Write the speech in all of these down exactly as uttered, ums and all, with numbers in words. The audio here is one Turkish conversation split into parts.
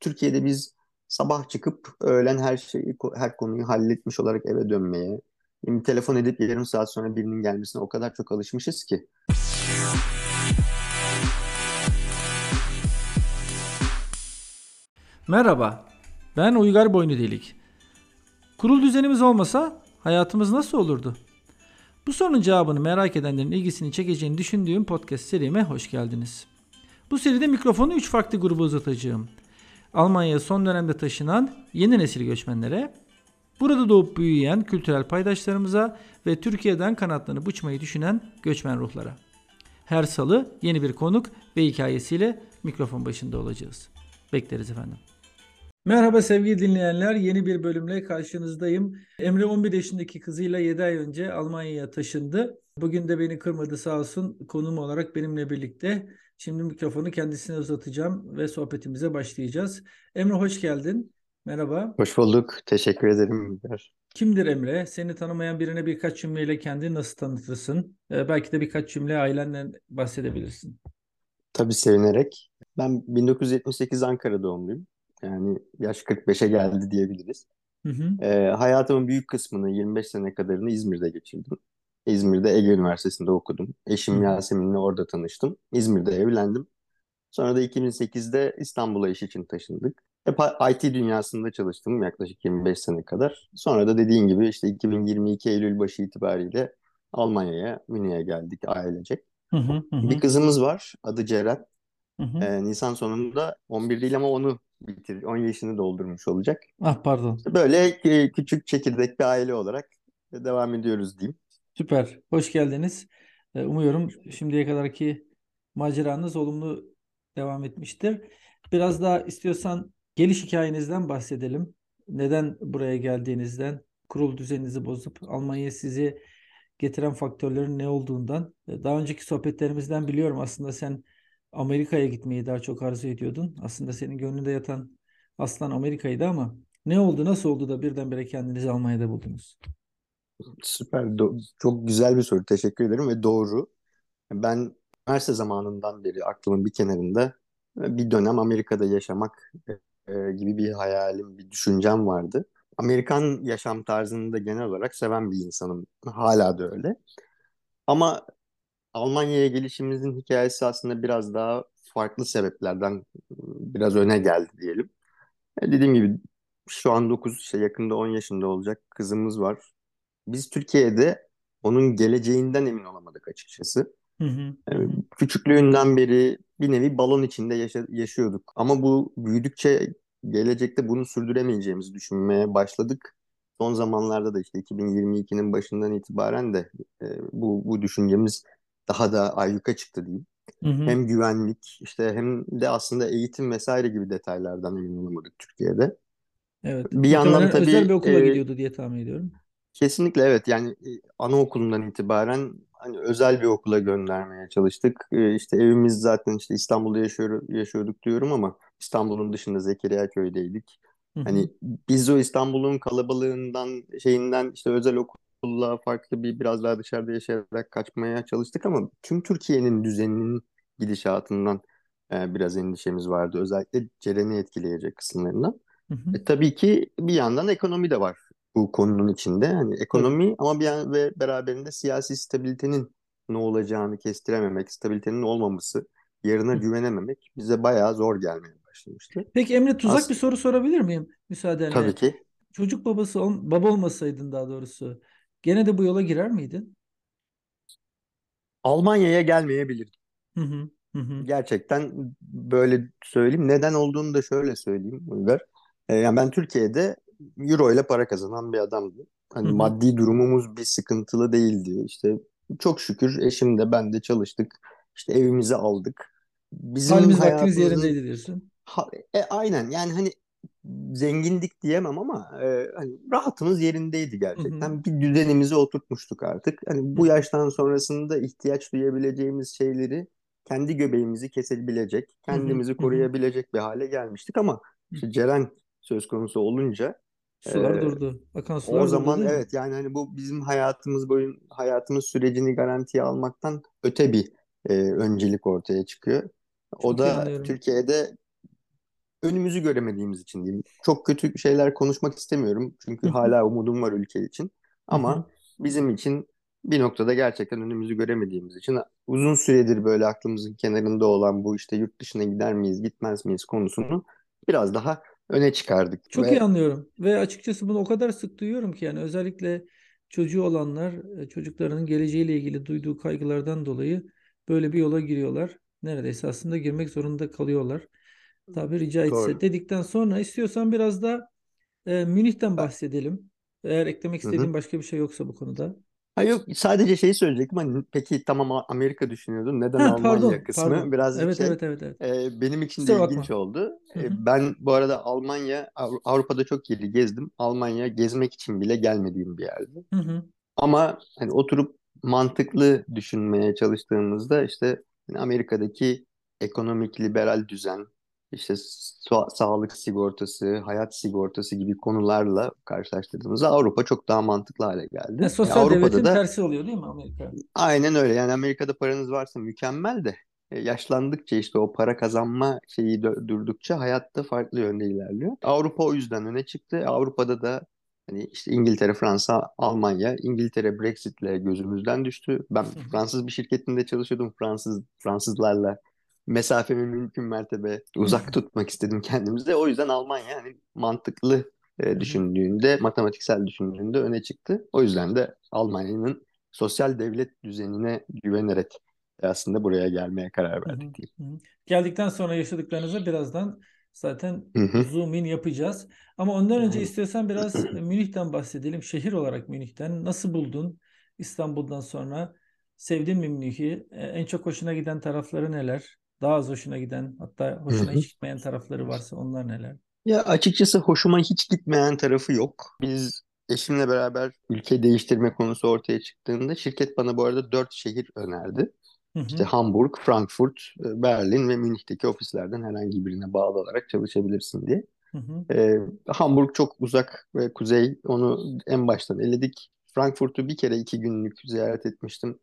Türkiye'de biz sabah çıkıp öğlen her şeyi, her konuyu halletmiş olarak eve dönmeye, yani telefon edip yarım saat sonra birinin gelmesine o kadar çok alışmışız ki. Merhaba, ben Uygar Boynudelik. Kurul düzenimiz olmasa hayatımız nasıl olurdu? Bu sorunun cevabını merak edenlerin ilgisini çekeceğini düşündüğüm podcast serime hoş geldiniz. Bu seride mikrofonu üç farklı gruba uzatacağım. Almanya'ya son dönemde taşınan yeni nesil göçmenlere, burada doğup büyüyen kültürel paydaşlarımıza ve Türkiye'den kanatlarını buçmayı düşünen göçmen ruhlara. Her salı yeni bir konuk ve hikayesiyle mikrofon başında olacağız. Bekleriz efendim. Merhaba sevgili dinleyenler. Yeni bir bölümle karşınızdayım. Emre on bir yaşındaki kızıyla yedi ay önce Almanya'ya taşındı. Bugün de beni kırmadı sağ olsun. Konuğum olarak benimle birlikte. Şimdi mikrofonu kendisine uzatacağım ve sohbetimize başlayacağız. Emre hoş geldin. Merhaba. Hoş bulduk. Teşekkür ederim. Kimdir Emre? Seni tanımayan birine birkaç cümleyle kendini nasıl tanıtırsın? Ee, belki de birkaç cümle ailenden bahsedebilirsin. Tabii sevinerek. Ben bin dokuz yüz yetmiş sekiz Ankara doğumluyum. Yani yaş kırk beşe geldi diyebiliriz. Hı hı. Ee, hayatımın büyük kısmını yirmi beş sene kadarını İzmir'de geçirdim. İzmir'de Ege Üniversitesi'nde okudum. Eşim Yasemin'le orada tanıştım. İzmir'de evlendim. Sonra da iki bin sekizde İstanbul'a iş için taşındık. Hep I T dünyasında çalıştım yaklaşık yirmi beş sene kadar. Sonra da dediğin gibi işte iki bin yirmi iki Eylül başı itibariyle Almanya'ya, Münih'e geldik ailecek. Hı hı hı. Bir kızımız var, adı Ceren. Hı hı. Ee, Nisan sonunda on bir değil ama onu bitir, on yaşını doldurmuş olacak. Ah pardon. İşte böyle küçük çekirdek bir aile olarak devam ediyoruz diyeyim. Süper, hoş geldiniz. Umuyorum şimdiye kadarki maceranız olumlu devam etmiştir. Biraz daha istiyorsan geliş hikayenizden bahsedelim. Neden buraya geldiğinizden, kurul düzeninizi bozup Almanya'ya sizi getiren faktörlerin ne olduğundan. Daha önceki sohbetlerimizden biliyorum aslında sen Amerika'ya gitmeyi daha çok arzu ediyordun. Aslında senin gönlünde yatan aslan Amerika'ydı ama ne oldu, nasıl oldu da birdenbire kendinizi Almanya'da buldunuz? Süper. Do- çok güzel bir soru. Teşekkür ederim ve doğru. Ben üniversite zamanından beri aklımın bir kenarında bir dönem Amerika'da yaşamak e, gibi bir hayalim, bir düşüncem vardı. Amerikan yaşam tarzını da genel olarak seven bir insanım. Hala da öyle. Ama Almanya'ya gelişimizin hikayesi aslında biraz daha farklı sebeplerden biraz öne geldi diyelim. Dediğim gibi şu an dokuz, işte yakında on yaşında olacak kızımız var. Biz Türkiye'de onun geleceğinden emin olamadık açıkçası. Hı hı. Yani küçüklüğünden beri bir nevi balon içinde yaşa- yaşıyorduk. Ama bu büyüdükçe gelecekte bunu sürdüremeyeceğimizi düşünmeye başladık. Son zamanlarda da işte iki bin yirmi ikinin başından itibaren de e, bu bu düşüncemiz daha da ayyuka çıktı diyeyim. Hı hı. Hem güvenlik işte hem de aslında eğitim vesaire gibi detaylardan emin olamadık Türkiye'de. Evet. Bir yandan tabii özel bir okula e, gidiyordu diye tahmin ediyorum. Kesinlikle evet. Yani anaokulundan itibaren hani özel bir okula göndermeye çalıştık. Ee, işte evimiz zaten işte İstanbul'da yaşıyor, yaşıyorduk diyorum ama İstanbul'un dışında Zekeriyaköy'deydik. Hı hı. Hani biz o İstanbul'un kalabalığından şeyinden işte özel okulla farklı bir biraz daha dışarıda yaşayarak kaçmaya çalıştık ama tüm Türkiye'nin düzeninin gidişatından e, biraz endişemiz vardı. Özellikle Ceren'i etkileyecek kısımlarından. Hı hı. E, tabii ki bir yandan ekonomi de var. Bu konunun içinde yani ekonomi evet. Ama bir an ve beraberinde siyasi stabilitenin ne olacağını kestirememek, stabilitenin olmaması, yarına evet. güvenememek bize bayağı zor gelmeye başlamıştı. Peki Emre tuzak As- bir soru sorabilir miyim müsaadenle? Tabii ki. Çocuk babası ol- baba olmasaydın daha doğrusu gene de bu yola girer miydin? Almanya'ya gelmeyebilirdim. Hı hı, hı. Gerçekten böyle söyleyeyim. Neden olduğunu da şöyle söyleyeyim Uygar. Ee, yani ben Türkiye'de Euro ile para kazanan bir adamdı. Hani hı hı. maddi durumumuz bir sıkıntılı değildi. İşte çok şükür eşim de ben de çalıştık. İşte evimizi aldık. Bizim halimiz vaktimiz yerindeydi diyorsun. Ha, e, aynen yani hani zengindik diyemem ama e, hani rahatımız yerindeydi gerçekten. Hı hı. Bir düzenimizi oturtmuştuk artık. Hani bu yaştan sonrasında ihtiyaç duyabileceğimiz şeyleri kendi göbeğimizi kesebilecek, kendimizi hı hı. koruyabilecek bir hale gelmiştik ama işte Ceren söz konusu olunca sular e, durdu. Akan sular o zaman durdu, evet yani hani bu bizim hayatımız boyun hayatımız sürecini garantiye almaktan öte bir e, öncelik ortaya çıkıyor. Çok o da anlıyorum. Türkiye'de önümüzü göremediğimiz için diyeyim. Çok kötü şeyler konuşmak istemiyorum. Çünkü hala umudum var ülke için. Ama bizim için bir noktada gerçekten önümüzü göremediğimiz için uzun süredir böyle aklımızın kenarında olan bu işte yurt dışına gider miyiz, gitmez miyiz konusunu biraz daha öne çıkardık. Çok Ve... iyi anlıyorum. Ve açıkçası bunu o kadar sık duyuyorum ki yani özellikle çocuğu olanlar çocuklarının geleceğiyle ilgili duyduğu kaygılardan dolayı böyle bir yola giriyorlar. Neredeyse aslında girmek zorunda kalıyorlar. Tabii rica etse Doğru. dedikten sonra istiyorsan biraz da e, Münih'ten bahsedelim. Eğer eklemek istediğin Hı-hı. başka bir şey yoksa bu konuda. Ha yok sadece şeyi söyleyecektim. Hani, peki tamam Amerika düşünüyordun. Neden ha, Almanya pardon, kısmı? Pardon. Biraz evet, şey, evet, evet, evet. E, benim için de ilginç bakma. oldu. E, ben bu arada Almanya, Av- Avrupa'da çok yeri gezdim. Almanya gezmek için bile gelmediğim bir yerdi. Hı-hı. Ama hani oturup mantıklı düşünmeye çalıştığımızda işte yani Amerika'daki ekonomik liberal düzen, İşte sa- sağlık sigortası, hayat sigortası gibi konularla karşılaştırdığımızda Avrupa çok daha mantıklı hale geldi. Yani sosyal yani devletin da... tersi oluyor değil mi Amerika? Aynen öyle. Yani Amerika'da paranız varsa mükemmel de yaşlandıkça işte o para kazanma şeyi durdukça hayatta farklı yönde ilerliyor. Avrupa o yüzden öne çıktı. Avrupa'da da hani işte İngiltere, Fransa, Almanya, İngiltere Brexit'le gözümüzden düştü. Ben Fransız bir şirketinde çalışıyordum. Fransız Fransızlarla mesafemi mümkün mertebe uzak tutmak istedim kendimize. O yüzden Almanya hani mantıklı e, düşündüğünde, matematiksel düşündüğünde öne çıktı. O yüzden de Almanya'nın sosyal devlet düzenine güvenerek aslında buraya gelmeye karar verdik diyeyim. Geldikten sonra yaşadıklarınızı birazdan zaten Hı-hı. zoom in yapacağız. Ama ondan önce Hı-hı. istiyorsan biraz Hı-hı. Münih'ten bahsedelim. Şehir olarak Münih'ten nasıl buldun İstanbul'dan sonra? Sevdin mi Münih'i? En çok hoşuna giden tarafları neler? Daha az hoşuna giden, hatta hoşuna Hı-hı. hiç gitmeyen tarafları varsa onlar neler? Ya açıkçası hoşuma hiç gitmeyen tarafı yok. Biz eşimle beraber ülke değiştirme konusu ortaya çıktığında şirket bana bu arada dört şehir önerdi. Hı-hı. İşte Hamburg, Frankfurt, Berlin ve Münih'teki ofislerden herhangi birine bağlı olarak çalışabilirsin diye. Ee, Hamburg çok uzak ve kuzey, onu en baştan eledik. Frankfurt'u bir kere iki günlük ziyaret etmiştim.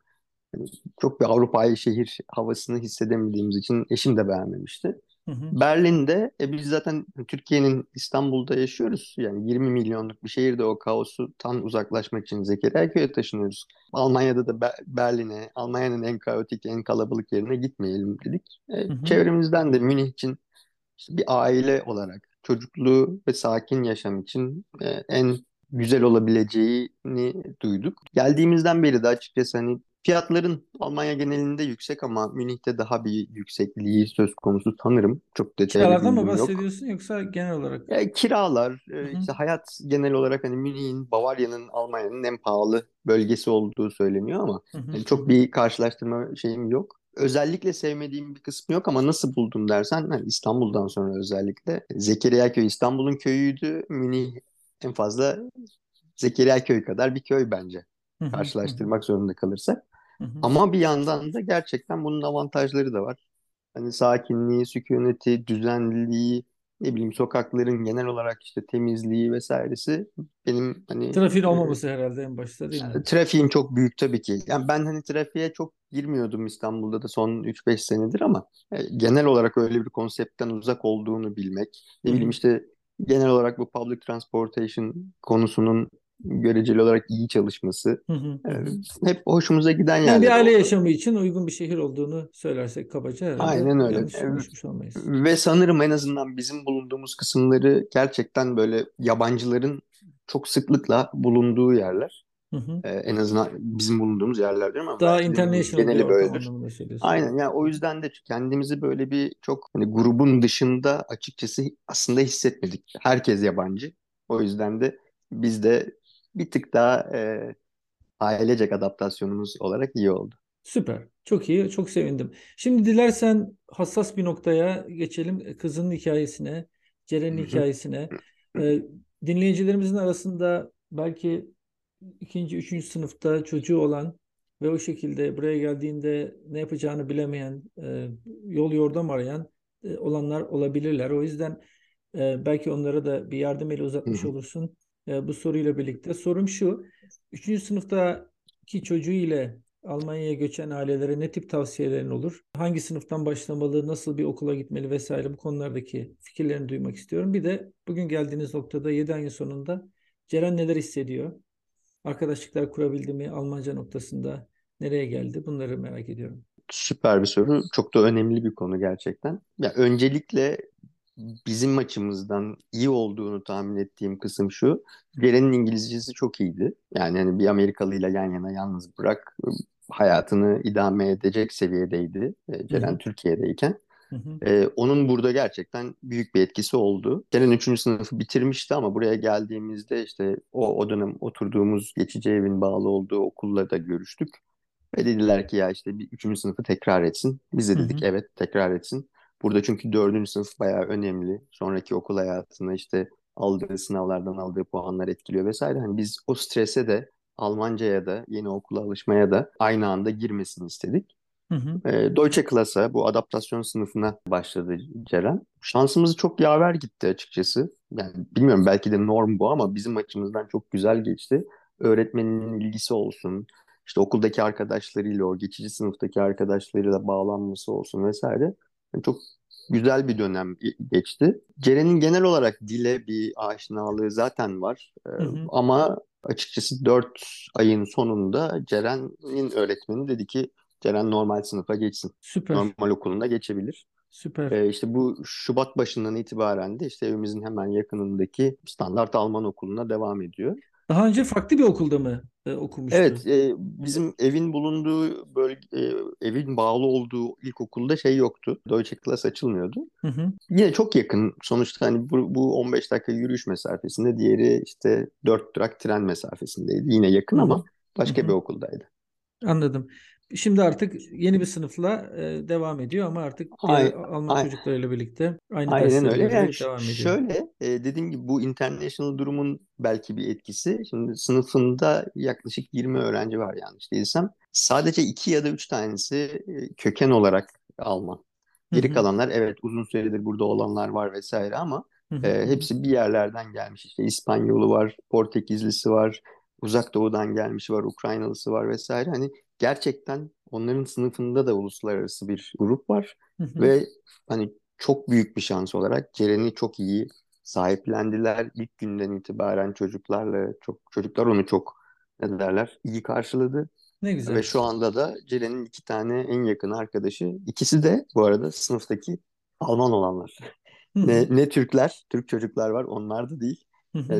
Çok bir Avrupa'yı şehir havasını hissedemediğimiz için eşim de beğenmemişti. Hı hı. Berlin'de e, biz zaten Türkiye'nin İstanbul'da yaşıyoruz. Yani yirmi milyonluk bir şehirde o kaosu tam uzaklaşmak için Zekeriyaköy'e taşınıyoruz. Almanya'da da Be- Berlin'e, Almanya'nın en kaotik, en kalabalık yerine gitmeyelim dedik. E, hı hı. Çevremizden de Münih için işte bir aile olarak çocukluğu ve sakin yaşam için e, en güzel olabileceğini duyduk. Geldiğimizden beri de açıkçası hani fiyatların Almanya genelinde yüksek ama Münih'te daha bir yüksekliği söz konusu sanırım. Çok detaylı bilgim yok. Kiralardan mı bahsediyorsun yoksa genel olarak? E, kiralar, e, işte hayat genel olarak hani Münih'in, Bavarya'nın, Almanya'nın en pahalı bölgesi olduğu söyleniyor ama yani çok bir karşılaştırma şeyim yok. Özellikle sevmediğim bir kısmı yok ama nasıl buldum dersen yani İstanbul'dan sonra özellikle Zekeriyaköy İstanbul'un köyüydü. Münih en fazla Zekeriyaköy kadar bir köy bence karşılaştırmak zorunda kalırsak. Hı hı. Ama bir yandan da gerçekten bunun avantajları da var. Hani sakinliği, sükuneti, düzenliliği, ne bileyim sokakların genel olarak işte temizliği vesairesi benim hani... Trafiğin olmaması e, herhalde en başta değil mi? Trafiğin çok büyük tabii ki. Yani ben hani trafiğe çok girmiyordum İstanbul'da da son üç beş senedir ama e, genel olarak öyle bir konseptten uzak olduğunu bilmek. Ne bileyim işte genel olarak bu public transportation konusunun göreceli olarak iyi çalışması hı hı. Evet, hep hoşumuza giden yani yerler. Bir aile oldu. Yaşamı için uygun bir şehir olduğunu söylersek kabaca. Aynen öyle. Evet. Ve sanırım en azından bizim bulunduğumuz kısımları gerçekten böyle yabancıların çok sıklıkla bulunduğu yerler. Hı hı. Ee, en azından bizim bulunduğumuz yerler değil mi? Daha international bir ortam. Aynen yani o yüzden de kendimizi böyle bir çok hani grubun dışında açıkçası aslında hissetmedik. Herkes yabancı. O yüzden de biz de bir tık daha e, ailecek adaptasyonumuz olarak iyi oldu. Süper. Çok iyi. Çok sevindim. Şimdi dilersen hassas bir noktaya geçelim. Kızının hikayesine, Ceren'in hikayesine. E, dinleyicilerimizin arasında belki ikinci, üçüncü sınıfta çocuğu olan ve o şekilde buraya geldiğinde ne yapacağını bilemeyen, e, yol yordam arayan e, olanlar olabilirler. O yüzden e, belki onlara da bir yardım eli uzatmış olursun. Bu soruyla birlikte. Sorum şu, üçüncü sınıftaki çocuğu ile Almanya'ya göçen ailelere ne tip tavsiyelerin olur? Hangi sınıftan başlamalı, nasıl bir okula gitmeli vesaire bu konulardaki fikirlerini duymak istiyorum. Bir de bugün geldiğiniz noktada yedi ayın sonunda Ceren neler hissediyor? Arkadaşlıklar kurabildi mi? Almanca noktasında nereye geldi? Bunları merak ediyorum. Süper bir soru. Çok da önemli bir konu gerçekten. Ya öncelikle bizim açımızdan iyi olduğunu tahmin ettiğim kısım şu. Ceren'in İngilizcesi çok iyiydi. Yani hani bir Amerikalıyla yan yana yalnız bırak hayatını idame edecek seviyedeydi Ceren Hı-hı. Türkiye'deyken. Hı-hı. Ee, onun burada gerçekten büyük bir etkisi oldu. Ceren üçüncü sınıfı bitirmişti ama buraya geldiğimizde işte o, o dönem oturduğumuz geçici evin bağlı olduğu okulla da görüştük. Ve dediler ki ya işte bir üçüncü sınıfı tekrar etsin. Biz de dedik Hı-hı. evet tekrar etsin. Burada çünkü dördüncü sınıf bayağı önemli. Sonraki okul hayatına işte aldığı sınavlardan aldığı puanlar etkiliyor vesaire. Hani biz o strese de Almanca'ya da yeni okula alışmaya da aynı anda girmesini istedik. Hı hı. E, Deutschklasse bu adaptasyon sınıfına başladı Ceren. Şansımız çok yaver gitti açıkçası. Yani bilmiyorum belki de norm bu ama bizim açımızdan çok güzel geçti. Öğretmenin ilgisi olsun, işte okuldaki arkadaşlarıyla o geçici sınıftaki arkadaşlarıyla bağlanması olsun vesaire. Çok güzel bir dönem geçti. Ceren'in genel olarak dile bir aşinalığı zaten var. Hı hı. Ama açıkçası dört ayın sonunda Ceren'in öğretmeni dedi ki Ceren normal sınıfa geçsin. Süper. Normal okuluna geçebilir. Süper. Ee, işte bu Şubat başından itibaren de işte evimizin hemen yakınındaki standart Alman okuluna devam ediyor. Daha önce farklı bir okulda mı e, okumuştu? Evet, e, bizim evin bulunduğu bölge, e, evin bağlı olduğu ilkokulda şey yoktu. Deutschklasse açılmıyordu. Hı hı. Yine çok yakın. Sonuçta hani bu, bu on beş dakika yürüyüş mesafesinde, diğeri işte dört durak tren mesafesindeydi. Yine yakın ama başka hı hı. bir okuldaydı. Anladım. Şimdi artık yeni bir sınıfla e, devam ediyor ama artık aynen, Alman aynen. çocuklarıyla birlikte aynı derslerle öyle. Yani devam ediyor. Şöyle e, dediğim gibi bu international durumun belki bir etkisi. Şimdi sınıfında yaklaşık yirmi öğrenci var yanlış değilsem. Sadece iki ya da üç tanesi e, köken olarak Alman. Geri kalanlar evet uzun süredir burada olanlar var vesaire ama e, hepsi bir yerlerden gelmiş. İşte İspanyolu var, Portekizlisi var, Uzak Doğu'dan gelmiş var, Ukraynalısı var vesaire. Hani gerçekten onların sınıfında da uluslararası bir grup var hı hı. ve hani çok büyük bir şans olarak Ceren'i çok iyi sahiplendiler. İlk günden itibaren çocuklarla çok çocuklar onu çok ne derler iyi karşıladı. Ne güzel. Ve şu anda da Ceren'in iki tane en yakın arkadaşı, ikisi de bu arada sınıftaki Alman olanlar. ne, ne Türkler, Türk çocuklar var, onlar da değil.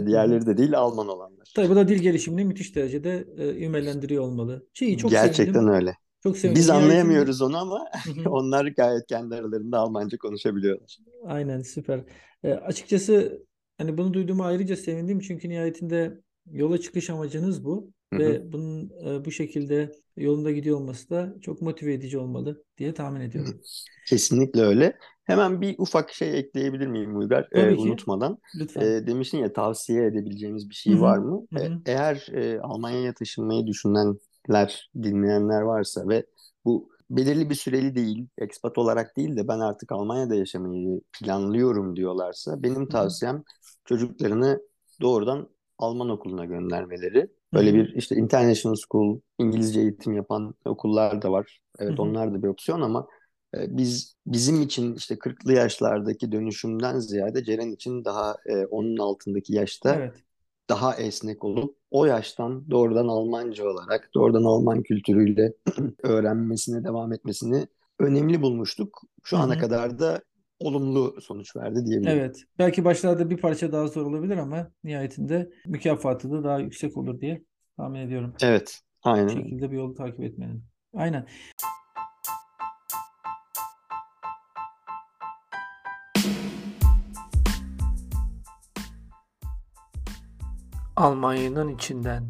Diğerleri de değil Alman olanlar. Tabii bu da dil gelişimini müthiş derecede e, ümelendiriyor olmalı. Şeyi çok gerçekten sevindim. Öyle. Çok sevindim. Biz anlayamıyoruz onu ama onlar gayet kendi aralarında Almanca konuşabiliyorlar. Aynen süper. E, açıkçası hani bunu duyduğuma ayrıca sevindim çünkü nihayetinde yola çıkış amacınız bu Hı-hı. ve bunun e, bu şekilde yolunda gidiyor olması da çok motive edici olmalı diye tahmin ediyorum. Hı-hı. Kesinlikle öyle. Hemen bir ufak şey ekleyebilir miyim Uygar? Ee, unutmadan. Ee, demiştin ya tavsiye edebileceğimiz bir şey Hı-hı. var mı? Ee, eğer e, Almanya'ya taşınmayı düşünenler, dinleyenler varsa ve bu belirli bir süreli değil, ekspat olarak değil de ben artık Almanya'da yaşamayı planlıyorum diyorlarsa benim tavsiyem Hı-hı. çocuklarını doğrudan Alman okuluna göndermeleri. Böyle Hı-hı. bir işte international school, İngilizce eğitim yapan okullar da var. Evet Hı-hı. onlar da bir opsiyon ama Biz bizim için işte kırklı yaşlardaki dönüşümden ziyade Ceren için daha e, onun altındaki yaşta evet. daha esnek olup o yaştan doğrudan Almanca olarak doğrudan Alman kültürüyle öğrenmesine devam etmesini önemli bulmuştuk. Şu Hı-hı. ana kadar da olumlu sonuç verdi diyebilirim. Evet. Belki başlarda bir parça daha zor olabilir ama nihayetinde mükafatı da daha yüksek olur diye tahmin ediyorum. Evet. Aynen. Bu şekilde bir yolu takip etmenin. Aynen. Almanya'nın içinden.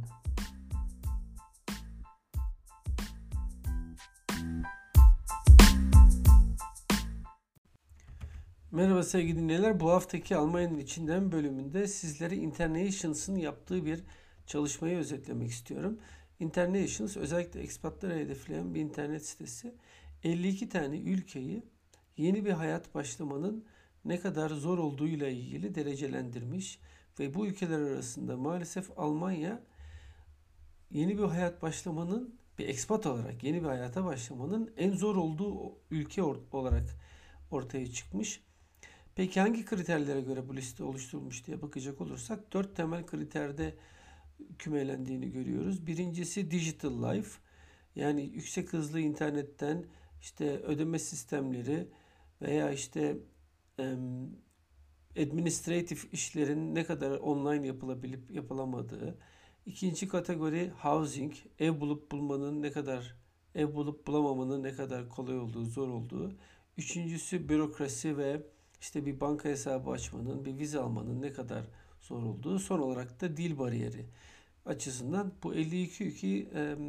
Merhaba sevgili dinleyiciler. Bu haftaki Almanya'nın içinden bölümünde sizlere InterNations'ın yaptığı bir çalışmayı özetlemek istiyorum. InterNations özellikle ekspatları hedefleyen bir internet sitesi. elli iki tane ülkeyi yeni bir hayat başlamanın ne kadar zor olduğuyla ilgili derecelendirmiş. Ve bu ülkeler arasında maalesef Almanya yeni bir hayat başlamanın bir ekspat olarak yeni bir hayata başlamanın en zor olduğu ülke olarak ortaya çıkmış. Peki hangi kriterlere göre bu liste oluşturulmuş diye bakacak olursak dört temel kriterde kümelendiğini görüyoruz. Birincisi digital life, yani yüksek hızlı internetten işte ödeme sistemleri veya işte em, administratif işlerin ne kadar online yapılabilip yapılamadığı. İkinci kategori housing, ev bulup bulmanın ne kadar, ev bulup bulamamanın ne kadar kolay olduğu, zor olduğu. Üçüncüsü bürokrasi ve işte bir banka hesabı açmanın, bir vize almanın ne kadar zor olduğu. Son olarak da dil bariyeri açısından bu elli iki ülkeyi em,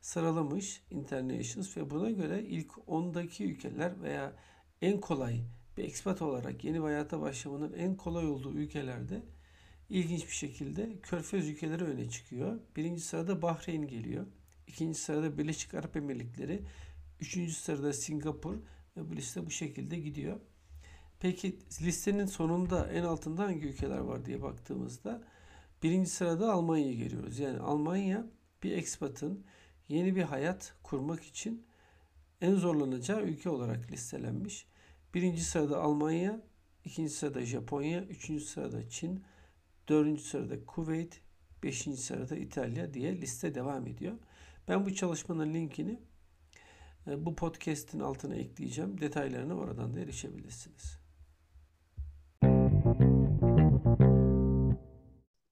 sıralamış InterNations ve buna göre ilk ondaki ülkeler veya en kolay bir ekspat olarak yeni bir hayata başlamanın en kolay olduğu ülkelerde ilginç bir şekilde Körfez ülkeleri öne çıkıyor. Birinci sırada Bahreyn geliyor. İkinci sırada Birleşik Arap Emirlikleri. Üçüncü sırada Singapur ve bu liste bu şekilde gidiyor. Peki listenin sonunda en altında hangi ülkeler var diye baktığımızda birinci sırada Almanya'ya geliyoruz. Yani Almanya bir ekspatın yeni bir hayat kurmak için en zorlanacağı ülke olarak listelenmiş. Birinci sırada Almanya, ikinci sırada Japonya, üçüncü sırada Çin, dördüncü sırada Kuveyt, beşinci sırada İtalya diye liste devam ediyor. Ben bu çalışmanın linkini bu podcast'in altına ekleyeceğim. Detaylarına oradan da erişebilirsiniz.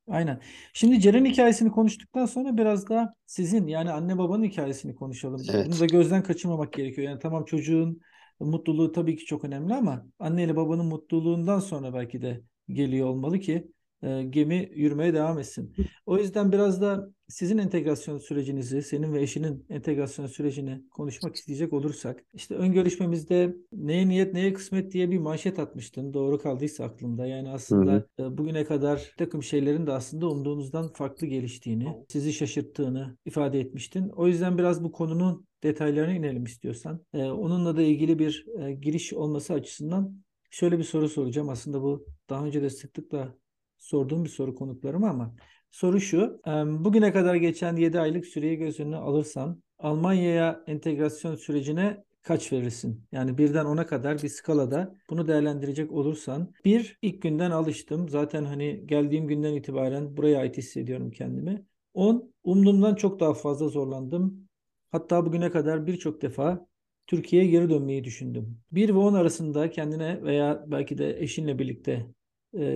Aynen. Şimdi Ceren hikayesini konuştuktan sonra biraz daha sizin, yani anne babanın hikayesini konuşalım. Evet. Bunu da gözden kaçırmamak gerekiyor. Yani tamam, çocuğun mutluluğu tabii ki çok önemli ama anneyle babanın mutluluğundan sonra belki de geliyor olmalı ki e, gemi yürümeye devam etsin. O yüzden biraz da sizin entegrasyon sürecinizi, senin ve eşinin entegrasyon sürecini konuşmak isteyecek olursak, işte ön görüşmemizde neye niyet neye kısmet diye bir manşet atmıştın, doğru kaldıysa aklımda. Yani aslında Hı-hı. bugüne kadar takım şeylerin de aslında umduğunuzdan farklı geliştiğini, sizi şaşırttığını ifade etmiştin. O yüzden biraz bu konunun detaylarına inelim istiyorsan. Ee, onunla da ilgili bir e, giriş olması açısından şöyle bir soru soracağım. Aslında bu daha önce de sıklıkla sorduğum bir soru konuklarıma ama soru şu, bugüne kadar geçen yedi aylık süreyi göz önüne alırsan Almanya'ya entegrasyon sürecine kaç verirsin? Yani birden ona kadar bir skalada bunu değerlendirecek olursan, bir, ilk günden alıştım. Zaten hani geldiğim günden itibaren buraya ait hissediyorum kendimi. on, umduğumdan çok daha fazla zorlandım. Hatta bugüne kadar birçok defa Türkiye'ye geri dönmeyi düşündüm. bir ve on arasında kendine veya belki de eşinle birlikte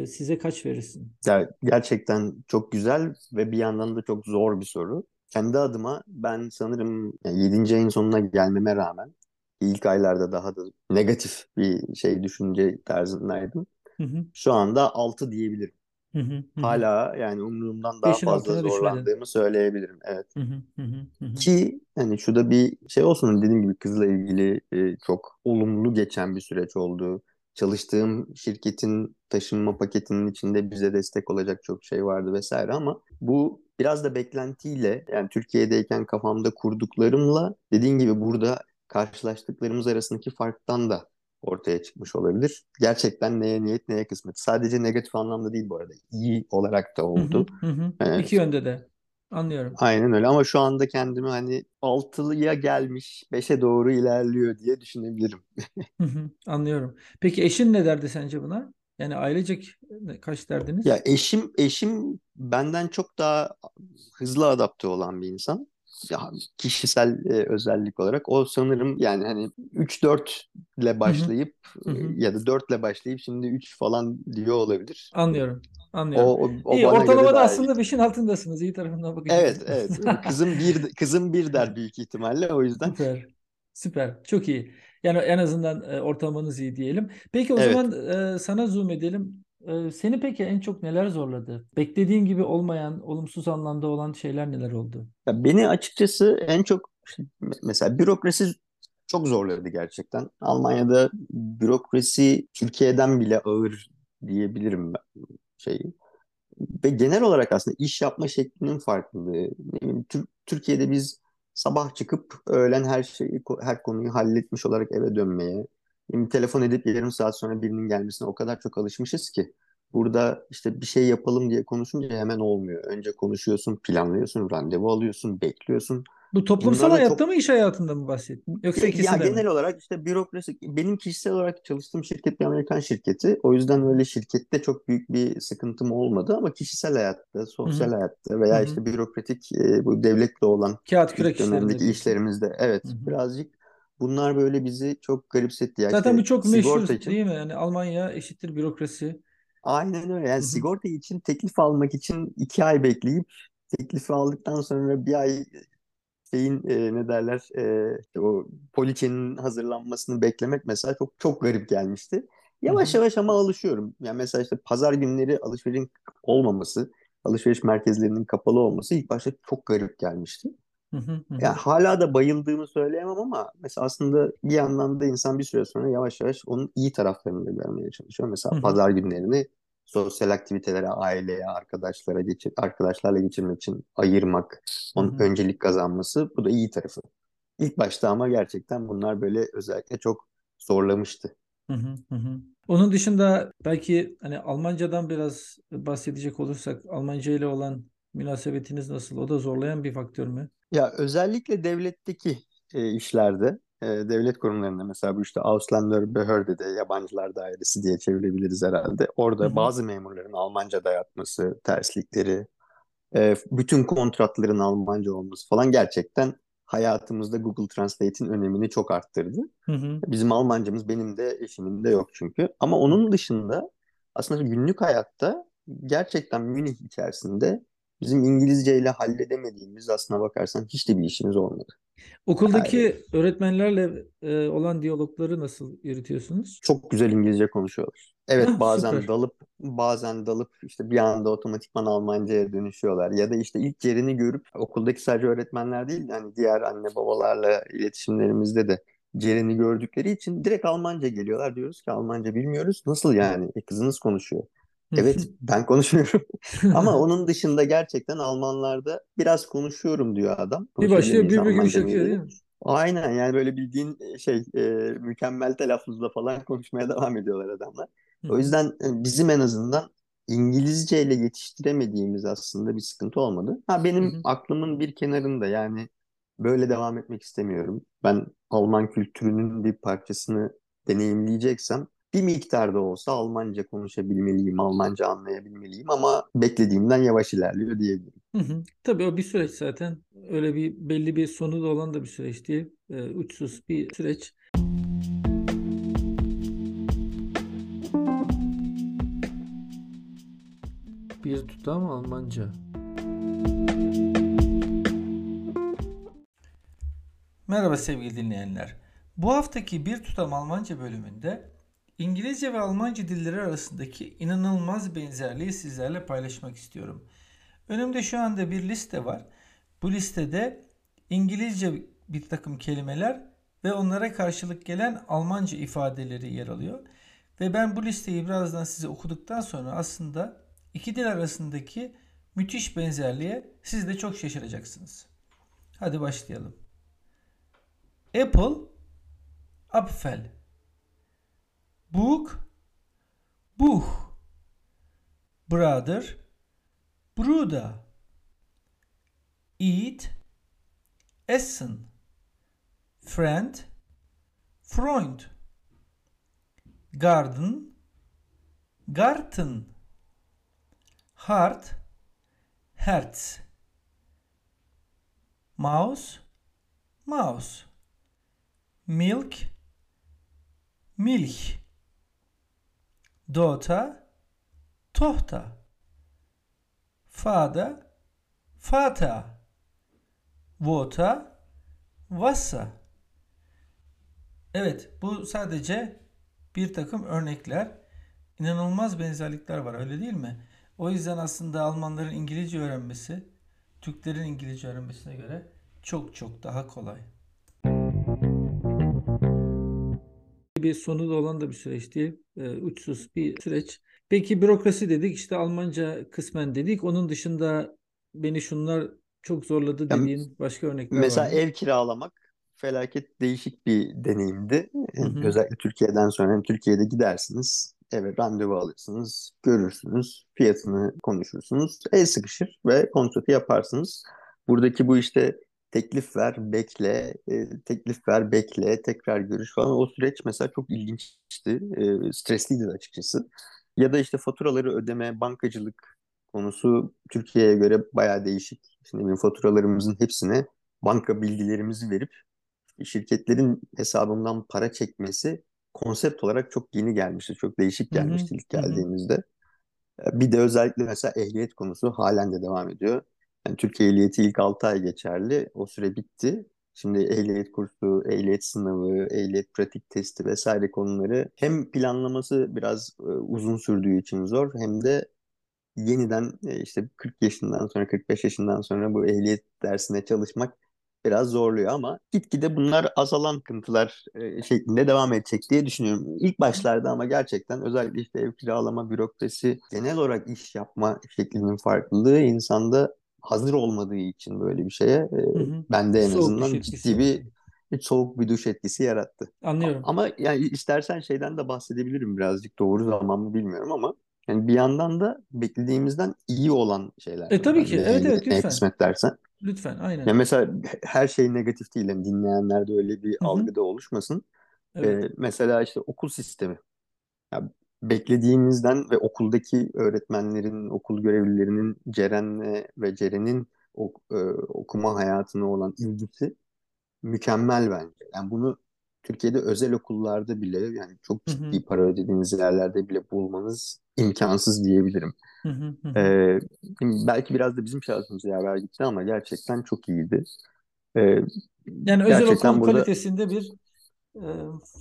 size kaç verirsin? Ya, gerçekten çok güzel ve bir yandan da çok zor bir soru. Kendi adıma ben sanırım yedinci ayın sonuna gelmeme rağmen ilk aylarda daha da negatif bir şey düşünce tarzındaydım. Hı hı. Şu anda altı diyebilirim. Hı hı hı. Hala yani umurumdan daha Beşin fazla zorlandığımı düşmeden söyleyebilirim. Evet. Hı hı hı hı. Ki yani şu da bir şey olsun, dediğim gibi kızla ilgili çok olumlu geçen bir süreç oldu. Çalıştığım şirketin taşınma paketinin içinde bize destek olacak çok şey vardı vesaire, ama bu biraz da beklentiyle, yani Türkiye'deyken kafamda kurduklarımla dediğin gibi burada karşılaştıklarımız arasındaki farktan da ortaya çıkmış olabilir. Gerçekten neye niyet neye kısmet. Sadece negatif anlamda değil bu arada. İyi olarak da oldu. Hı hı hı. Evet. İki yönde de. Anlıyorum. Aynen öyle, ama şu anda kendimi hani altıya gelmiş, beşe doğru ilerliyor diye düşünebilirim. Hı hı, anlıyorum. Peki eşin ne derdi sence buna? Yani ailecek kaç derdiniz? Ya eşim eşim benden çok daha hızlı adapte olan bir insan. Ya kişisel e, özellik olarak o sanırım, yani hani üç dört ile başlayıp hı hı. ya da dört ile başlayıp şimdi üç falan diyor olabilir. Anlıyorum. Anlıyorum. O, o, İyi, ortalamada aslında beşin altındasınız. İyi tarafından bakın. Evet, evet. Kızım bir, kızım bir der büyük ihtimalle, o yüzden. Süper. Süper. Çok iyi. Yani en azından e, ortalamanız iyi diyelim. Peki o evet. zaman e, sana zoom edelim. E, seni peki en çok neler zorladı? Beklediğin gibi olmayan, olumsuz anlamda olan şeyler neler oldu? Ya beni açıkçası en çok mesela bürokrasi çok zorladı gerçekten. Almanya'da bürokrasi Türkiye'den bile ağır diyebilirim ben. Şeyi. Ve genel olarak aslında iş yapma şeklinin farklılığı. Türkiye'de biz sabah çıkıp öğlen her şeyi, her konuyu halletmiş olarak eve dönmeye, telefon edip yarım saat sonra birinin gelmesine o kadar çok alışmışız ki burada işte bir şey yapalım diye konuşunca hemen olmuyor. Önce konuşuyorsun, planlıyorsun, randevu alıyorsun, bekliyorsun. Bu toplumsal bunlar hayatta çok... mı, iş hayatında mı bahsettin? Yoksa ikisinde mi? Ya genel olarak işte bürokrasi. Benim kişisel olarak çalıştığım şirket bir Amerikan şirketi. O yüzden öyle şirkette çok büyük bir sıkıntım olmadı ama kişisel hayatta, sosyal Hı-hı. hayatta veya Hı-hı. işte bürokratik e, bu devletle olan kağıt kürek işlerindeki işlerimizde evet Hı-hı. birazcık bunlar böyle bizi çok garipsetti. Yani zaten işte bu çok meşhur için... değil mi? Yani Almanya eşittir bürokrasi. Aynen öyle. Yani Hı-hı. sigorta için teklif almak için iki ay bekleyip teklifi aldıktan sonra bir ay şeyin e, ne derler e, işte o poliçenin hazırlanmasını beklemek mesela çok çok garip gelmişti. Yavaş Hı-hı. yavaş ama alışıyorum. Yani mesela işte pazar günleri alışverişin olmaması, alışveriş merkezlerinin kapalı olması ilk başta çok garip gelmişti. Hı-hı. Yani hala da bayıldığımı söyleyemem ama mesela aslında bir yandan da insan bir süre sonra yavaş yavaş onun iyi taraflarını da görmeye çalışıyor. Mesela Hı-hı. pazar günlerini sosyal aktivitelere, aileye, arkadaşlara geçir, arkadaşlarla geçirmek için ayırmak, onun Hı-hı. öncelik kazanması, bu da iyi tarafı. İlk başta ama gerçekten bunlar böyle özellikle çok zorlamıştı. Hı-hı. Onun dışında belki hani Almancadan biraz bahsedecek olursak, Almanca ile olan münasebetiniz nasıl? O da zorlayan bir faktör mü? Ya özellikle devletteki e, işlerde, e, devlet kurumlarında mesela bu işte Ausländerbehörde de yabancılar dairesi diye çevirebiliriz herhalde. Orada Hı-hı. bazı memurların Almanca dayatması, terslikleri, e, bütün kontratların Almanca olması falan gerçekten hayatımızda Google Translate'in önemini çok arttırdı. Hı-hı. Bizim Almancamız benim de eşimin de yok çünkü. Ama onun dışında aslında günlük hayatta gerçekten Münih içerisinde bizim İngilizceyle halledemediğimiz aslına bakarsan hiç de bir işimiz olmadı. Okuldaki yani, öğretmenlerle e, olan diyalogları nasıl yürütüyorsunuz? Çok güzel İngilizce konuşuyorlar. Evet Heh, bazen süper. dalıp bazen dalıp işte bir anda otomatikman Almanca'ya dönüşüyorlar. Ya da işte ilk yerini görüp okuldaki sadece öğretmenler değil yani diğer anne babalarla iletişimlerimizde de Ceren'i gördükleri için direkt Almanca geliyorlar. Diyoruz ki Almanca bilmiyoruz. Nasıl yani? E, kızınız konuşuyor. Evet ben konuşmuyorum ama onun dışında gerçekten Almanlarda biraz konuşuyorum diyor adam. Bir başlıyor bir bir şakıyor değil mi? Aynen yani böyle bildiğin şey e, mükemmel telaffuzla falan konuşmaya devam ediyorlar adamlar. O yüzden bizim en azından İngilizce ile yetiştiremediğimiz aslında bir sıkıntı olmadı. Ha benim Hı-hı. aklımın bir kenarında yani böyle devam etmek istemiyorum. Ben Alman kültürünün bir parçasını deneyimleyeceksem bir miktarda olsa Almanca konuşabilmeliyim, Almanca anlayabilmeliyim ama beklediğimden yavaş ilerliyor diyebilirim. Hı hı. Tabii o bir süreç zaten. Öyle bir belli bir sonu da olan da bir süreç değil. E, uçsuz bir süreç. Bir tutam Almanca. Merhaba sevgili dinleyenler. Bu haftaki Bir Tutam Almanca bölümünde İngilizce ve Almanca dilleri arasındaki inanılmaz benzerliği sizlerle paylaşmak istiyorum. Önümde şu anda bir liste var. Bu listede İngilizce bir takım kelimeler ve onlara karşılık gelen Almanca ifadeleri yer alıyor. Ve ben bu listeyi birazdan size okuduktan sonra aslında iki dil arasındaki müthiş benzerliğe siz de çok şaşıracaksınız. Hadi başlayalım. Apple, Apfel. Book, Buch. Brother, Bruder. Eat, Essen. Friend, Freund. Garden, Garten. Heart, Herz. Maus, Maus. Milk, Milch. Daughter, Tochter. Father, Vater. Water, Wasser. Evet, bu sadece bir takım örnekler. İnanılmaz benzerlikler var, öyle değil mi? O yüzden aslında Almanların İngilizce öğrenmesi, Türklerin İngilizce öğrenmesine göre çok çok daha kolay. Bir sonu da olan da bir süreç değil. E, uçsuz bir süreç. Peki bürokrasi dedik. İşte Almanca kısmen dedik. Onun dışında beni şunlar çok zorladı dediğin yani, başka örnekler mesela var. Mesela ev kiralamak felaket değişik bir deneyimdi. Hı-hı. Özellikle Türkiye'den sonra Türkiye'de gidersiniz. Eve randevu alırsınız. Görürsünüz. Fiyatını konuşursunuz. El sıkışır ve kontratı yaparsınız. Buradaki bu işte teklif ver, bekle, e, teklif ver, bekle, tekrar görüş falan. O süreç mesela çok ilginçti, e, stresliydi açıkçası. Ya da işte faturaları ödeme, bankacılık konusu Türkiye'ye göre bayağı değişik. Şimdi faturalarımızın hepsine banka bilgilerimizi verip şirketlerin hesabından para çekmesi konsept olarak çok yeni gelmişti. Çok değişik gelmişti, hı-hı, ilk geldiğimizde. Hı-hı. Bir de özellikle mesela ehliyet konusu halen de devam ediyor. Yani Türkiye ehliyeti ilk altı ay geçerli. O süre bitti. Şimdi ehliyet kursu, ehliyet sınavı, ehliyet pratik testi vesaire konuları hem planlaması biraz uzun sürdüğü için zor, hem de yeniden işte kırk yaşından sonra, kırk beş yaşından sonra bu ehliyet dersine çalışmak biraz zorluyor ama gitgide bunlar azalan sıkıntılar şeklinde devam edecek diye düşünüyorum. İlk başlarda ama gerçekten özellikle işte ev kiralama, bürokrasi, genel olarak iş yapma şeklinin farklılığı insanda hazır olmadığı için böyle bir şeye, hı hı, bende en soğuk azından bir ciddi bir, bir soğuk bir duş etkisi yarattı. Anlıyorum. Ama yani istersen şeyden de bahsedebilirim birazcık, doğru zaman mı bilmiyorum ama yani bir yandan da beklediğimizden iyi olan şeyler. E tabii ki. Evet evet, lütfen. Kısmet dersen. Lütfen, aynen. Ya mesela her şey negatif değil. Yani dinleyenlerde öyle bir, hı-hı, algı da oluşmasın. Evet. Ee, mesela işte okul sistemi. Ya beklediğimizden ve okuldaki öğretmenlerin, okul görevlilerinin Ceren'le ve Ceren'in ok- okuma hayatına olan ilgisi mükemmel bence. Yani bunu Türkiye'de özel okullarda bile, yani çok ciddi, hı hı, para ödediğiniz yerlerde bile bulmanız imkansız diyebilirim. Hı hı hı. Ee, belki biraz da bizim şansımıza yaver gitti ama gerçekten çok iyiydi. Ee, yani özel okul burada... kalitesinde bir e,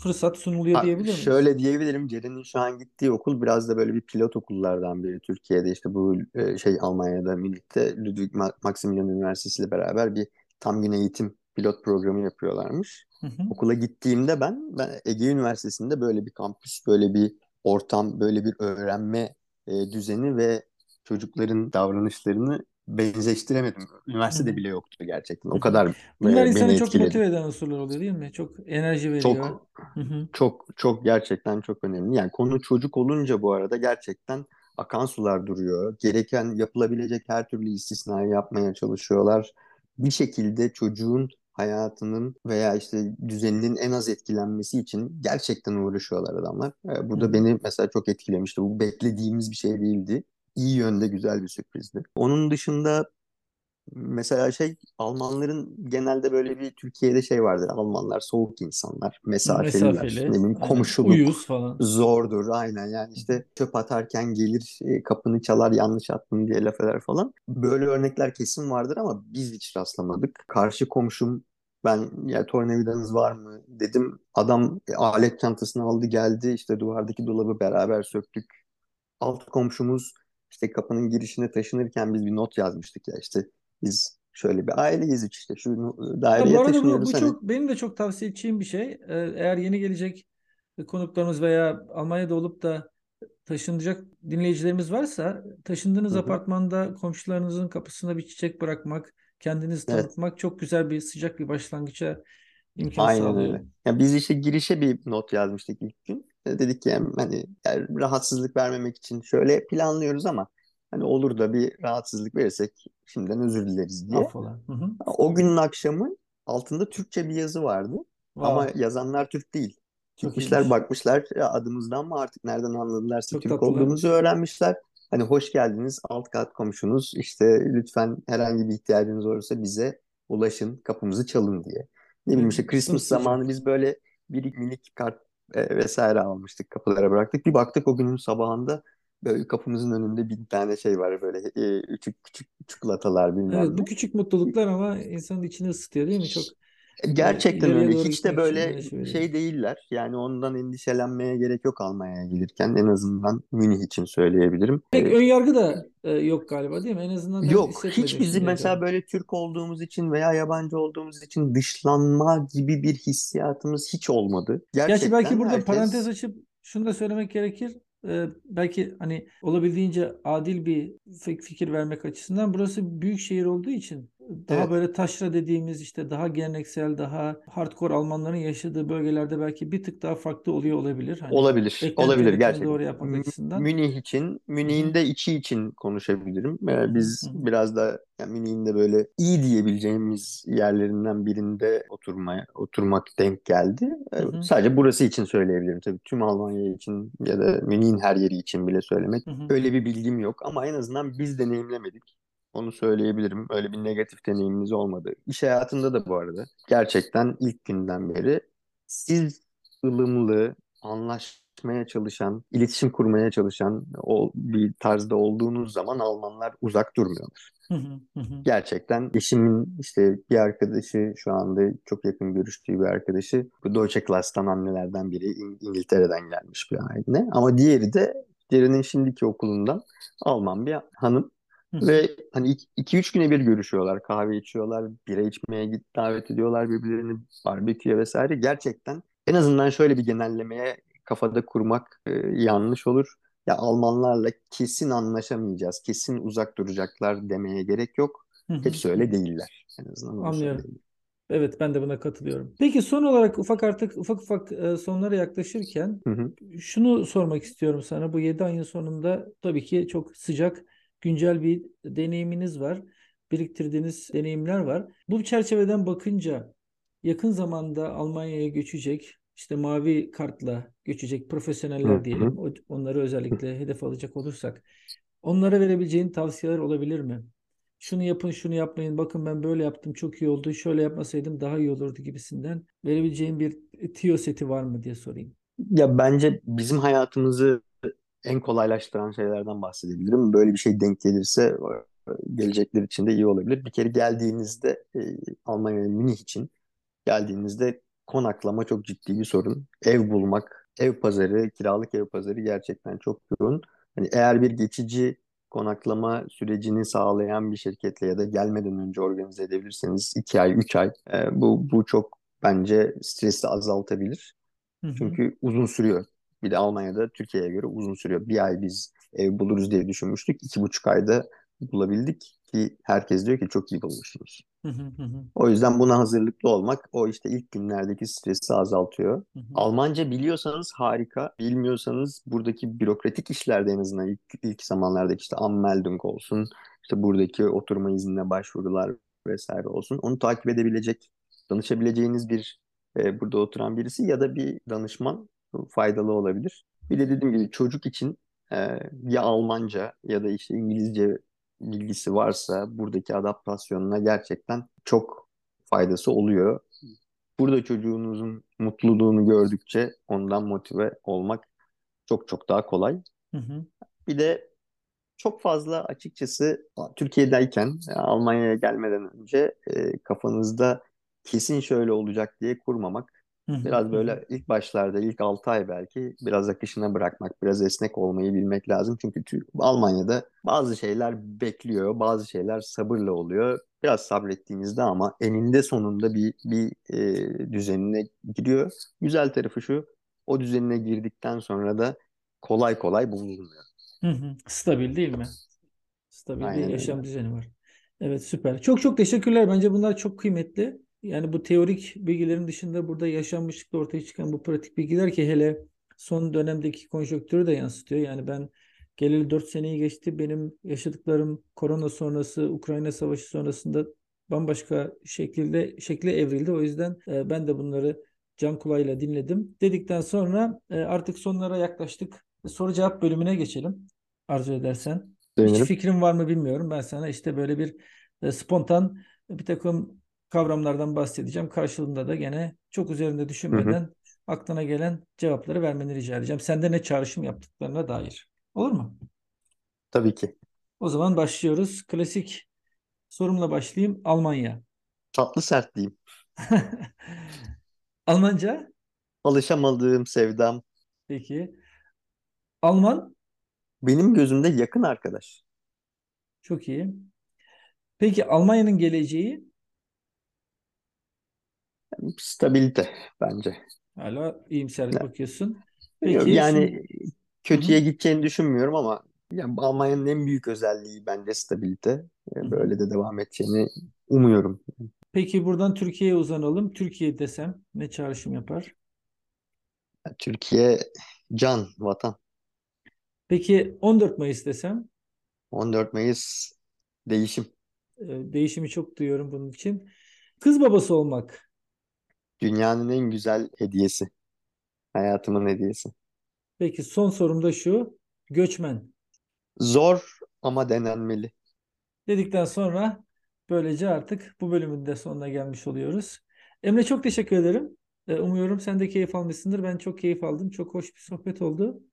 fırsat sunuluyor ha, diyebilir miyiz? Şöyle diyebilirim, Ceren'in şu an gittiği okul biraz da böyle bir pilot okullardan biri Türkiye'de. İşte bu e, şey Almanya'da, Münih'te Ludwig Maximilian Üniversitesi ile beraber bir tam gün eğitim pilot programı yapıyorlarmış. Hı hı. Okula gittiğimde ben, ben Ege Üniversitesi'nde böyle bir kampüs, böyle bir ortam, böyle bir öğrenme e, düzeni ve çocukların davranışlarını benzeştiremedim. Üniversitede, hı hı, bile yoktu gerçekten. O kadar e, bunlar insanı çok motive eden unsurlar oluyor değil mi? Çok enerji veriyor. Çok, hı hı, çok, çok gerçekten çok önemli. Yani konu çocuk olunca bu arada gerçekten akan sular duruyor. Gereken, yapılabilecek her türlü istisnayı yapmaya çalışıyorlar. Bir şekilde çocuğun hayatının veya işte düzeninin en az etkilenmesi için gerçekten uğraşıyorlar adamlar. Bu da beni mesela çok etkilemişti. Bu beklediğimiz bir şey değildi. İyi yönde güzel bir sürprizdi. Onun dışında mesela şey, Almanların genelde böyle bir Türkiye'de şey vardır. Almanlar soğuk insanlar, mesafeliler, mesafeli, ne bileyim, komşuluk, uyuz falan zordur. Aynen, yani işte çöp atarken gelir, kapını çalar, yanlış attın diye laf eder falan. Böyle örnekler kesin vardır ama biz hiç rastlamadık. Karşı komşum, ben ya tornavidanız var mı dedim. Adam alet çantasını aldı geldi, işte duvardaki dolabı beraber söktük. Alt komşumuz işte kapının girişine taşınırken biz bir not yazmıştık ya işte. Biz şöyle bir aileyiz işte. Şu daireye taşınıyoruz. Bu, bu çok, benim de çok tavsiye edeceğim bir şey. Eğer yeni gelecek konuklarımız veya Almanya'da olup da taşınacak dinleyicilerimiz varsa, taşındığınız, hı-hı, apartmanda komşularınızın kapısına bir çiçek bırakmak, kendinizi tanıtmak, evet, çok güzel bir, sıcak bir başlangıça imkan aynen sağlıyor. Öyle. Yani biz işte girişe bir not yazmıştık ilk gün. Dedik ki yani, hani yani rahatsızlık vermemek için şöyle planlıyoruz ama hani olur da bir rahatsızlık verirsek şimdiden özür dileriz diye. Hı hı. O günün akşamı altında Türkçe bir yazı vardı. Wow. Ama yazanlar Türk değil. Türkler bakmışlar adımızdan mı artık, nereden anladılarsa Türk tatlılar olduğumuzu öğrenmişler. Hani hoş geldiniz alt kat komşunuz, işte lütfen herhangi bir ihtiyacınız olursa bize ulaşın, kapımızı çalın diye. Ne bileyim işte Christmas zamanı biz böyle bir minik kart e, vesaire almıştık, kapılara bıraktık. Bir baktık o günün sabahında böyle kapımızın önünde bir tane şey var böyle e, küçük küçük çikolatalar bilmem evet, ne. Bu küçük mutluluklar ama insanın içini ısıtıyor değil mi? Çok gerçekten e, öyle. Hiç de böyle şey değiller. Yani ondan endişelenmeye gerek yok Almanya'ya gelirken. En azından Münih için söyleyebilirim. Pek ee, önyargı da e, yok galiba değil mi? En azından yok. Hiç bizi mesela böyle Türk olduğumuz için veya yabancı olduğumuz için dışlanma gibi bir hissiyatımız hiç olmadı. Gerçekten gerçi belki burada herkes... parantez açıp şunu da söylemek gerekir. Ee, belki hani olabildiğince adil bir fikir vermek açısından burası büyük şehir olduğu için Daha evet. böyle taşra dediğimiz işte daha geleneksel, daha hardcore Almanların yaşadığı bölgelerde belki bir tık daha farklı oluyor olabilir. Hani olabilir, olabilir gerçekten. Doğru yapmak M- açısından. Münih için, Münih'in de içi için konuşabilirim. Yani biz Hı-hı. biraz da yani Münih'in de böyle iyi diyebileceğimiz yerlerinden birinde oturmaya oturmak denk geldi. Hı-hı. Sadece burası için söyleyebilirim tabii. Tüm Almanya için ya da Münih'in her yeri için bile söylemek. Hı-hı. Öyle bir bilgim yok ama en azından biz deneyimlemedik. Onu söyleyebilirim. Öyle bir negatif deneyimimiz olmadı. İş hayatında da bu arada gerçekten ilk günden beri siz ılımlı, anlaşmaya çalışan, iletişim kurmaya çalışan o bir tarzda olduğunuz zaman Almanlar uzak durmuyorlar. Gerçekten eşimin işte bir arkadaşı, şu anda çok yakın görüştüğü bir arkadaşı, bu Deutschklasse'dan annelerden biri İng- İngiltere'den gelmiş bir aile. Ama diğeri de Ceren'in şimdiki okulundan Alman bir hanım. Ve hani iki üç güne bir görüşüyorlar, kahve içiyorlar, bira içmeye git davet ediyorlar birbirlerini, barbeküye vesaire. Gerçekten en azından şöyle bir genellemeye kafada kurmak e, yanlış olur. Ya Almanlarla kesin anlaşamayacağız, kesin uzak duracaklar demeye gerek yok. Hepsi öyle değiller. En azından anlıyorum. Değil. Evet, ben de buna katılıyorum. Peki son olarak ufak artık ufak ufak e, sonlara yaklaşırken hı hı. şunu sormak istiyorum sana. Bu yedi ayın sonunda tabii ki çok sıcak, güncel bir deneyiminiz var, biriktirdiğiniz deneyimler var. Bu çerçeveden bakınca yakın zamanda Almanya'ya göçecek, işte mavi kartla göçecek profesyoneller diyelim, onları özellikle hedef alacak olursak, onlara verebileceğin tavsiyeler olabilir mi? Şunu yapın, şunu yapmayın, bakın ben böyle yaptım çok iyi oldu, şöyle yapmasaydım daha iyi olurdu gibisinden verebileceğin bir tiyo seti var mı diye sorayım. Ya bence bizim hayatımızı en kolaylaştıran şeylerden bahsedebilirim. Böyle bir şey denk gelirse gelecekler için de iyi olabilir. Bir kere geldiğinizde Almanya'ya, Münih için geldiğinizde konaklama çok ciddi bir sorun. Ev bulmak, ev pazarı, kiralık ev pazarı gerçekten çok yoğun. Hani eğer bir geçici konaklama sürecini sağlayan bir şirketle ya da gelmeden önce organize edebilirseniz iki ay, üç ay bu bu çok bence stresi azaltabilir. Hı hı. Çünkü uzun sürüyor. Bir de Almanya'da Türkiye'ye göre uzun sürüyor. Bir ay biz ev buluruz diye düşünmüştük. İki buçuk ayda bulabildik ki herkes diyor ki çok iyi bulmuşsunuz. O yüzden buna hazırlıklı olmak o işte ilk günlerdeki stresi azaltıyor. Almanca biliyorsanız harika. Bilmiyorsanız buradaki bürokratik işlerde en azından ilk, ilk zamanlardaki işte Anmeldung olsun, işte buradaki oturma iznine başvurular vesaire olsun. Onu takip edebilecek, danışabileceğiniz bir e, burada oturan birisi ya da bir danışman faydalı olabilir. Bir de dediğim gibi çocuk için e, ya Almanca ya da işte İngilizce bilgisi varsa buradaki adaptasyonuna gerçekten çok faydası oluyor. Burada çocuğunuzun mutluluğunu gördükçe ondan motive olmak çok çok daha kolay. Hı hı. Bir de çok fazla açıkçası Türkiye'deyken Almanya'ya gelmeden önce e, kafanızda kesin şöyle olacak diye kurmamak. Biraz böyle ilk başlarda, ilk altı ay belki biraz akışına bırakmak, biraz esnek olmayı bilmek lazım. Çünkü Almanya'da bazı şeyler bekliyor, bazı şeyler sabırla oluyor. Biraz sabrettiğinizde ama eninde sonunda bir bir e, düzenine giriyor. Güzel tarafı şu, o düzenine girdikten sonra da kolay kolay bozulmuyor. Stabil değil mi? Stabil Aynen bir yaşam öyle. Düzeni var. Evet, süper. Çok çok teşekkürler. Bence bunlar çok kıymetli. Yani bu teorik bilgilerin dışında burada yaşanmışlıkla ortaya çıkan bu pratik bilgiler ki hele son dönemdeki konjonktürü de yansıtıyor. Yani ben geleli dört seneyi geçti. Benim yaşadıklarım korona sonrası, Ukrayna Savaşı sonrasında bambaşka şekilde şekle evrildi. O yüzden ben de bunları can kulağıyla dinledim. Dedikten sonra artık sonlara yaklaştık. Soru cevap bölümüne geçelim. Arzu edersen. Değilir. Hiç fikrim var mı bilmiyorum. Ben sana işte böyle bir spontan bir takım kavramlardan bahsedeceğim. Karşılığında da gene çok üzerinde düşünmeden hı hı. aklına gelen cevapları vermeni rica edeceğim. Sende ne çağrışım yaptıklarına dair. Olur mu? Tabii ki. O zaman başlıyoruz. Klasik sorumla başlayayım. Almanya. Tatlı sert diyeyim. Almanca? Alışamadığım sevdam. Peki. Alman? Benim gözümde yakın arkadaş. Çok iyi. Peki Almanya'nın geleceği? Stabilite bence. Hala iyimserlik yani, bakıyorsun. Peki, yani şimdi... kötüye Hı-hı. gideceğini düşünmüyorum ama yani Almanya'nın en büyük özelliği bence stabilite. Yani böyle de devam edeceğini umuyorum. Peki buradan Türkiye'ye uzanalım. Türkiye desem ne çağrışım yapar? Türkiye can, vatan. Peki on dört Mayıs desem? on dört Mayıs değişim. Değişimi çok duyuyorum bunun için. Kız babası olmak. Dünyanın en güzel hediyesi. Hayatımın hediyesi. Peki son sorum da şu. Göçmen. Zor ama denenmeli. Dedikten sonra böylece artık bu bölümün de sonuna gelmiş oluyoruz. Emre, çok teşekkür ederim. Umuyorum sen de keyif almışsındır. Ben çok keyif aldım. Çok hoş bir sohbet oldu.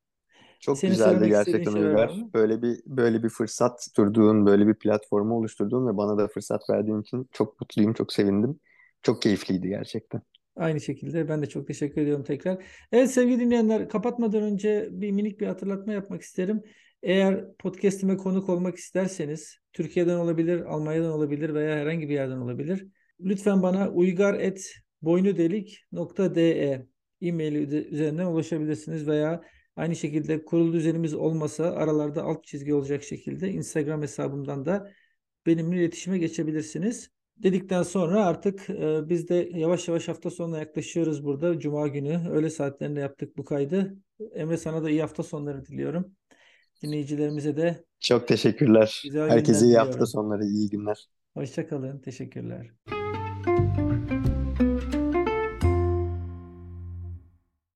Çok Seni güzeldi gerçekten Uygar. Böyle bir böyle bir fırsat tutturduğun, böyle bir platformu oluşturduğun ve bana da fırsat verdiğin için çok mutluyum, çok sevindim. Çok keyifliydi gerçekten. Aynı şekilde ben de çok teşekkür ediyorum tekrar. Evet sevgili dinleyenler, kapatmadan önce bir minik bir hatırlatma yapmak isterim. Eğer podcast'ime konuk olmak isterseniz, Türkiye'den olabilir, Almanya'dan olabilir veya herhangi bir yerden olabilir. Lütfen bana uygar at boynudelik nokta de e-mail üzerinden ulaşabilirsiniz veya aynı şekilde kurulu düzenimiz olmasa aralarda alt çizgi olacak şekilde Instagram hesabımdan da benimle iletişime geçebilirsiniz. Dedikten sonra artık e, biz de yavaş yavaş hafta sonuna yaklaşıyoruz burada. Cuma günü öğle saatlerinde yaptık bu kaydı. Emre, sana da iyi hafta sonları diliyorum. Dinleyicilerimize de çok teşekkürler. Herkese iyi diliyorum. Hafta sonları, iyi günler. Hoşça kalın. Teşekkürler.